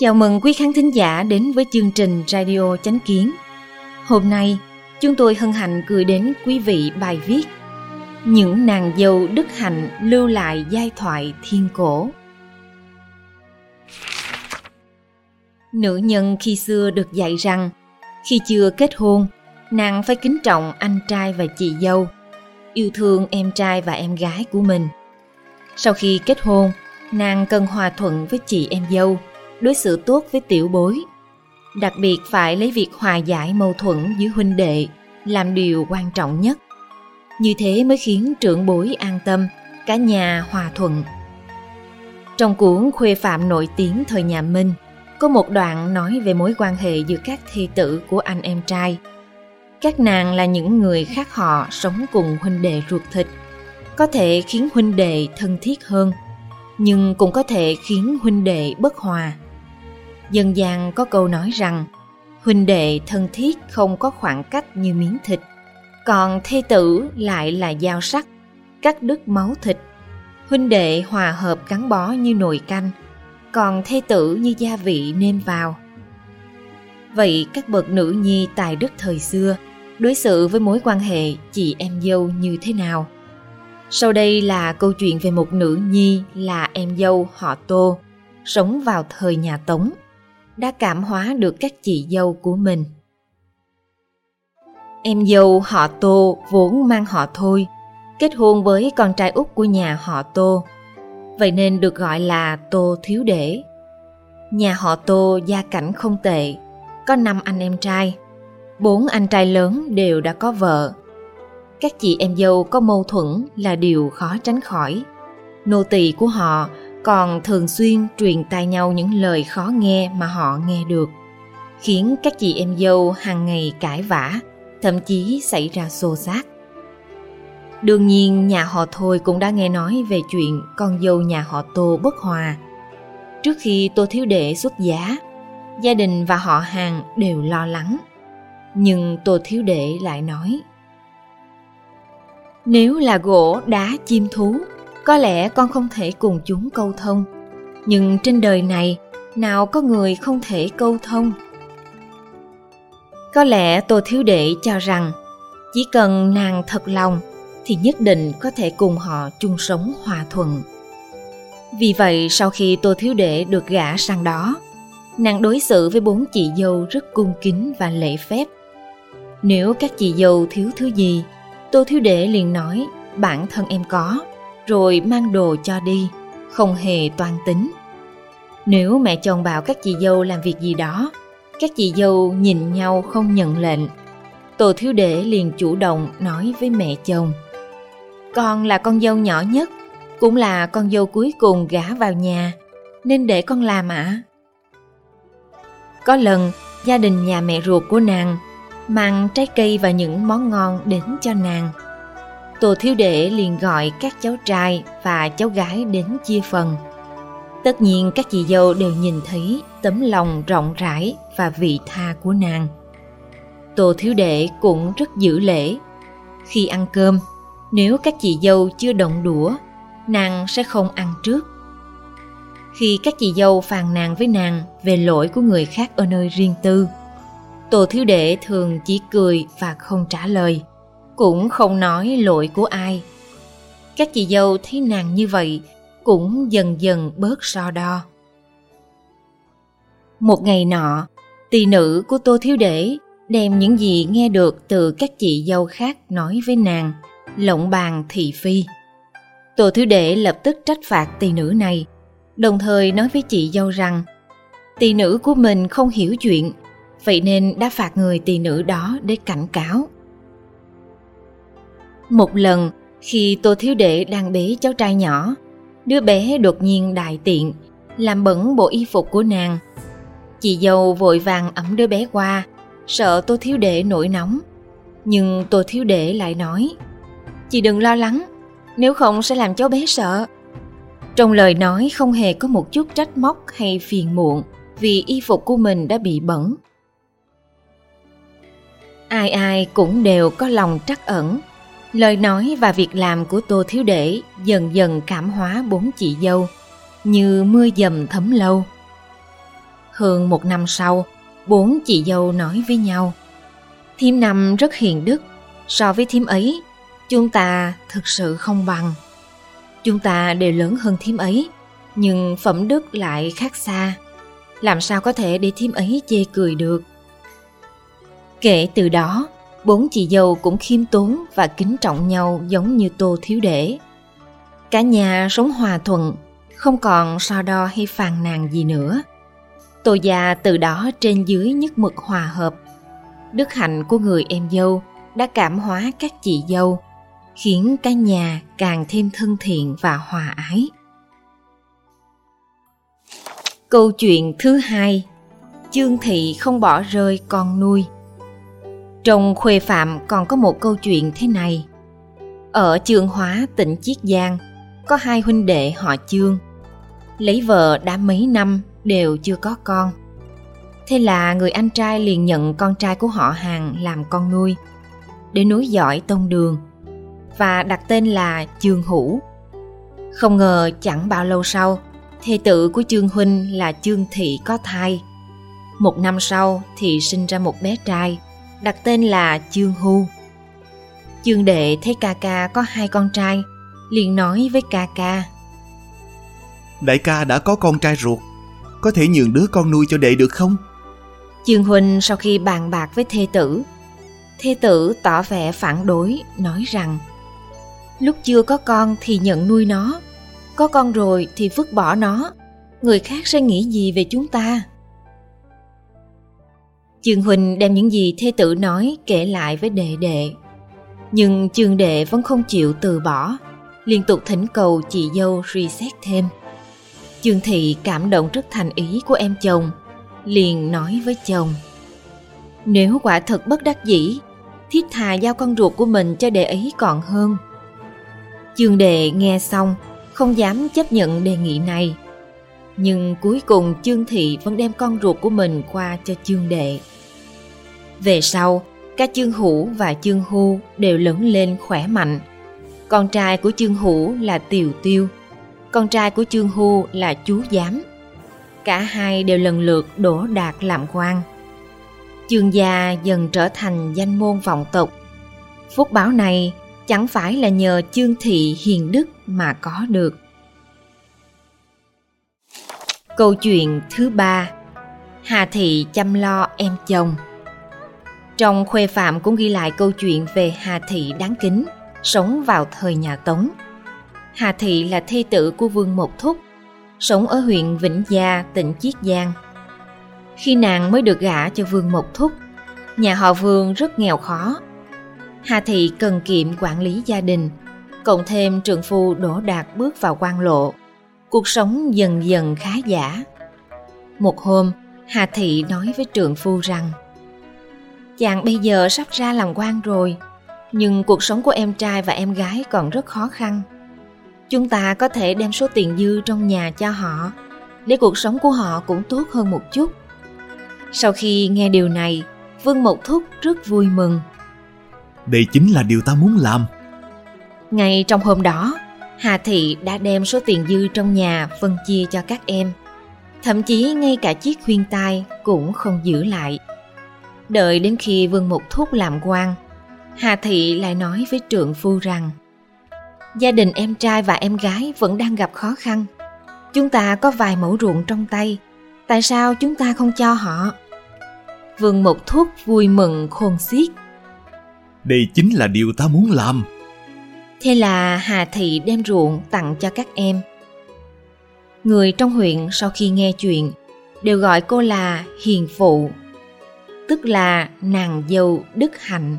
Chào mừng quý khán thính giả đến với chương trình Radio Chánh Kiến. Hôm nay, chúng tôi hân hạnh gửi đến quý vị bài viết Những nàng dâu đức hạnh lưu lại giai thoại thiên cổ. Nữ nhân khi xưa được dạy rằng, khi chưa kết hôn, nàng phải kính trọng anh trai và chị dâu, yêu thương em trai và em gái của mình. Sau khi kết hôn, nàng cần hòa thuận với chị em dâu, đối xử tốt với tiểu bối, đặc biệt phải lấy việc hòa giải mâu thuẫn giữa huynh đệ làm điều quan trọng nhất. Như thế mới khiến trưởng bối an tâm, cả nhà hòa thuận. Trong cuốn Khuê Phạm nổi tiếng thời nhà Minh, có một đoạn nói về mối quan hệ giữa các thê tử của anh em trai. Các nàng là những người khác họ sống cùng huynh đệ ruột thịt, có thể khiến huynh đệ thân thiết hơn, nhưng cũng có thể khiến huynh đệ bất hòa. Dân gian có câu nói rằng, huynh đệ thân thiết không có khoảng cách như miếng thịt, còn thê tử lại là dao sắc, cắt đứt máu thịt. Huynh đệ hòa hợp gắn bó như nồi canh, còn thê tử như gia vị nêm vào. Vậy các bậc nữ nhi tài đức thời xưa đối xử với mối quan hệ chị em dâu như thế nào? Sau đây là câu chuyện về một nữ nhi là em dâu họ Tô, sống vào thời nhà Tống, đã cảm hóa được các chị dâu của mình. Em dâu họ Tô vốn mang họ Thôi, kết hôn với con trai út của nhà họ Tô, vậy nên được gọi là Tô Thiếu Đệ. Nhà họ Tô gia cảnh không tệ, có 5 anh em trai, 4 anh trai lớn đều đã có vợ. Các chị em dâu có mâu thuẫn là điều khó tránh khỏi. Nô tỳ của họ còn thường xuyên truyền tai nhau những lời khó nghe mà họ nghe được, khiến các chị em dâu hàng ngày cãi vã, thậm chí xảy ra xô xát. Đương nhiên nhà họ Thôi cũng đã nghe nói về chuyện con dâu nhà họ Tô bất hòa. Trước khi Tô Thiếu Đệ xuất giá, gia đình và họ hàng đều lo lắng. Nhưng Tô Thiếu Đệ lại nói, nếu là gỗ, đá, chim, thú, có lẽ con không thể cùng chúng câu thông. Nhưng trên đời này, nào có người không thể câu thông? Có lẽ Tô Thiếu Đệ cho rằng, chỉ cần nàng thật lòng, thì nhất định có thể cùng họ chung sống hòa thuận. Vì vậy, sau khi Tô Thiếu Đệ được gả sang đó, nàng đối xử với 4 chị dâu rất cung kính và lễ phép. Nếu các chị dâu thiếu thứ gì, Tô Thiếu Đệ liền nói bản thân em có, rồi mang đồ cho đi, không hề toan tính. Nếu mẹ chồng bảo các chị dâu làm việc gì đó, các chị dâu nhìn nhau không nhận lệnh, Tô Thiếu Đệ liền chủ động nói với mẹ chồng, con là con dâu nhỏ nhất, cũng là con dâu cuối cùng gả vào nhà, nên để con làm ạ. Có lần, gia đình nhà mẹ ruột của nàng mang trái cây và những món ngon đến cho nàng. Tô Thiếu Đệ liền gọi các cháu trai và cháu gái đến chia phần. Tất nhiên các chị dâu đều nhìn thấy tấm lòng rộng rãi và vị tha của nàng. Tô Thiếu Đệ cũng rất giữ lễ. Khi ăn cơm, nếu các chị dâu chưa động đũa, nàng sẽ không ăn trước. Khi các chị dâu phàn nàn với nàng về lỗi của người khác ở nơi riêng tư, Tô Thiếu Đệ thường chỉ cười và không trả lời, cũng không nói lỗi của ai. Các chị dâu thấy nàng như vậy cũng dần dần bớt so đo. Một ngày nọ, tỳ nữ của Tô Thiếu Đệ đem những gì nghe được từ các chị dâu khác nói với nàng, lộng bàn thị phi. Tô Thiếu Đệ lập tức trách phạt tỳ nữ này, đồng thời nói với chị dâu rằng tỳ nữ của mình không hiểu chuyện, vậy nên đã phạt người tỳ nữ đó để cảnh cáo. Một lần, khi Tô Thiếu Đệ đang bế cháu trai nhỏ, đứa bé đột nhiên đại tiện, làm bẩn bộ y phục của nàng. Chị dâu vội vàng ẵm đứa bé qua, sợ Tô Thiếu Đệ nổi nóng. Nhưng Tô Thiếu Đệ lại nói, chị đừng lo lắng, nếu không sẽ làm cháu bé sợ. Trong lời nói không hề có một chút trách móc hay phiền muộn vì y phục của mình đã bị bẩn. ai ai cũng đều có lòng trắc ẩn. Lời nói và việc làm của Tô Thiếu Đệ dần dần cảm hóa bốn chị dâu, như mưa dầm thấm lâu. Hơn một năm sau, bốn chị dâu nói với nhau: "Thím Năm rất hiền đức, so với thím ấy, chúng ta thực sự không bằng. Chúng ta đều lớn hơn thím ấy, nhưng phẩm đức lại khác xa. Làm sao có thể để thím ấy chê cười được?" Kể từ đó, bốn chị dâu cũng khiêm tốn và kính trọng nhau giống như Tô Thiếu Đệ. Cả nhà sống hòa thuận, không còn so đo hay phàn nàn gì nữa. Tô gia từ đó trên dưới nhất mực hòa hợp. Đức hạnh của người em dâu đã cảm hóa các chị dâu, khiến cả nhà càng thêm thân thiện và hòa ái. Câu chuyện thứ hai, Chương Thị không bỏ rơi con nuôi. Trong Khuê Phạm còn có một câu chuyện thế này. Ở Chương Hóa, tỉnh Chiết Giang, có hai huynh đệ họ Chương, lấy vợ đã mấy năm đều chưa có con. Thế là người anh trai liền nhận con trai của họ hàng làm con nuôi, để nối dõi tông đường, và đặt tên là Chương Hữu. Không ngờ chẳng bao lâu sau, thê tử của Chương huynh là Chương Thị có thai. Một năm sau thì sinh ra một bé trai, đặt tên là Chương Hữu. Chương đệ thấy ca ca có hai con trai, liền nói với ca ca: "Đại ca đã có con trai ruột, có thể nhường đứa con nuôi cho đệ được không?" Chương huynh sau khi bàn bạc với thê tử tỏ vẻ phản đối, nói rằng: "Lúc chưa có con thì nhận nuôi nó, có con rồi thì vứt bỏ nó, người khác sẽ nghĩ gì về chúng ta?" Chương huynh đem những gì thê tử nói kể lại với đệ đệ, nhưng Chương đệ vẫn không chịu từ bỏ, liên tục thỉnh cầu chị dâu suy xét thêm. Chương Thị cảm động trước thành ý của em chồng, liền nói với chồng: "Nếu quả thật bất đắc dĩ, thiếp thà giao con ruột của mình cho đệ ấy còn hơn." Chương đệ nghe xong không dám chấp nhận đề nghị này, nhưng cuối cùng Chương Thị vẫn đem con ruột của mình qua cho Chương đệ. Về sau, cả Chương Hữu và Chương Hữu đều lớn lên khỏe mạnh. Con trai của Chương Hữu là Tiều Tiêu, con trai của Chương Hữu là Chú Giám. Cả hai đều lần lượt đỗ đạt làm quan. Chương gia dần trở thành danh môn vọng tộc. Phúc báo này chẳng phải là nhờ Chương Thị hiền đức mà có được. Câu chuyện thứ ba, Hà Thị chăm lo em chồng. Trong Khuê Phạm cũng ghi lại câu chuyện về Hà Thị đáng kính, sống vào thời nhà Tống. Hà Thị là thê tử của Vương Mộc Thúc, sống ở huyện Vĩnh Gia, tỉnh Chiết Giang. Khi nàng mới được gả cho Vương Mộc Thúc, nhà họ Vương rất nghèo khó. Hà Thị cần kiệm quản lý gia đình, cộng thêm trượng phu đỗ đạt bước vào quan lộ, cuộc sống dần dần khá giả. Một hôm, Hà Thị nói với trượng phu rằng: "Chàng bây giờ sắp ra làm quan rồi, nhưng cuộc sống của em trai và em gái còn rất khó khăn. Chúng ta có thể đem số tiền dư trong nhà cho họ, để cuộc sống của họ cũng tốt hơn một chút." Sau khi nghe điều này, Vương Mộc Thúc rất vui mừng. "Đây chính là điều ta muốn làm." Ngay trong hôm đó, Hà Thị đã đem số tiền dư trong nhà phân chia cho các em, thậm chí ngay cả chiếc khuyên tai cũng không giữ lại. Đợi đến khi Vương Mộc Thúc làm quan, Hà Thị lại nói với trượng phu rằng: "Gia đình em trai và em gái vẫn đang gặp khó khăn. Chúng ta có vài mẫu ruộng trong tay, tại sao chúng ta không cho họ?" Vương Mộc Thúc vui mừng khôn xiết. "Đây chính là điều ta muốn làm." Thế là Hà Thị đem ruộng tặng cho các em. Người trong huyện sau khi nghe chuyện đều gọi cô là hiền phụ, tức là nàng dâu đức hạnh.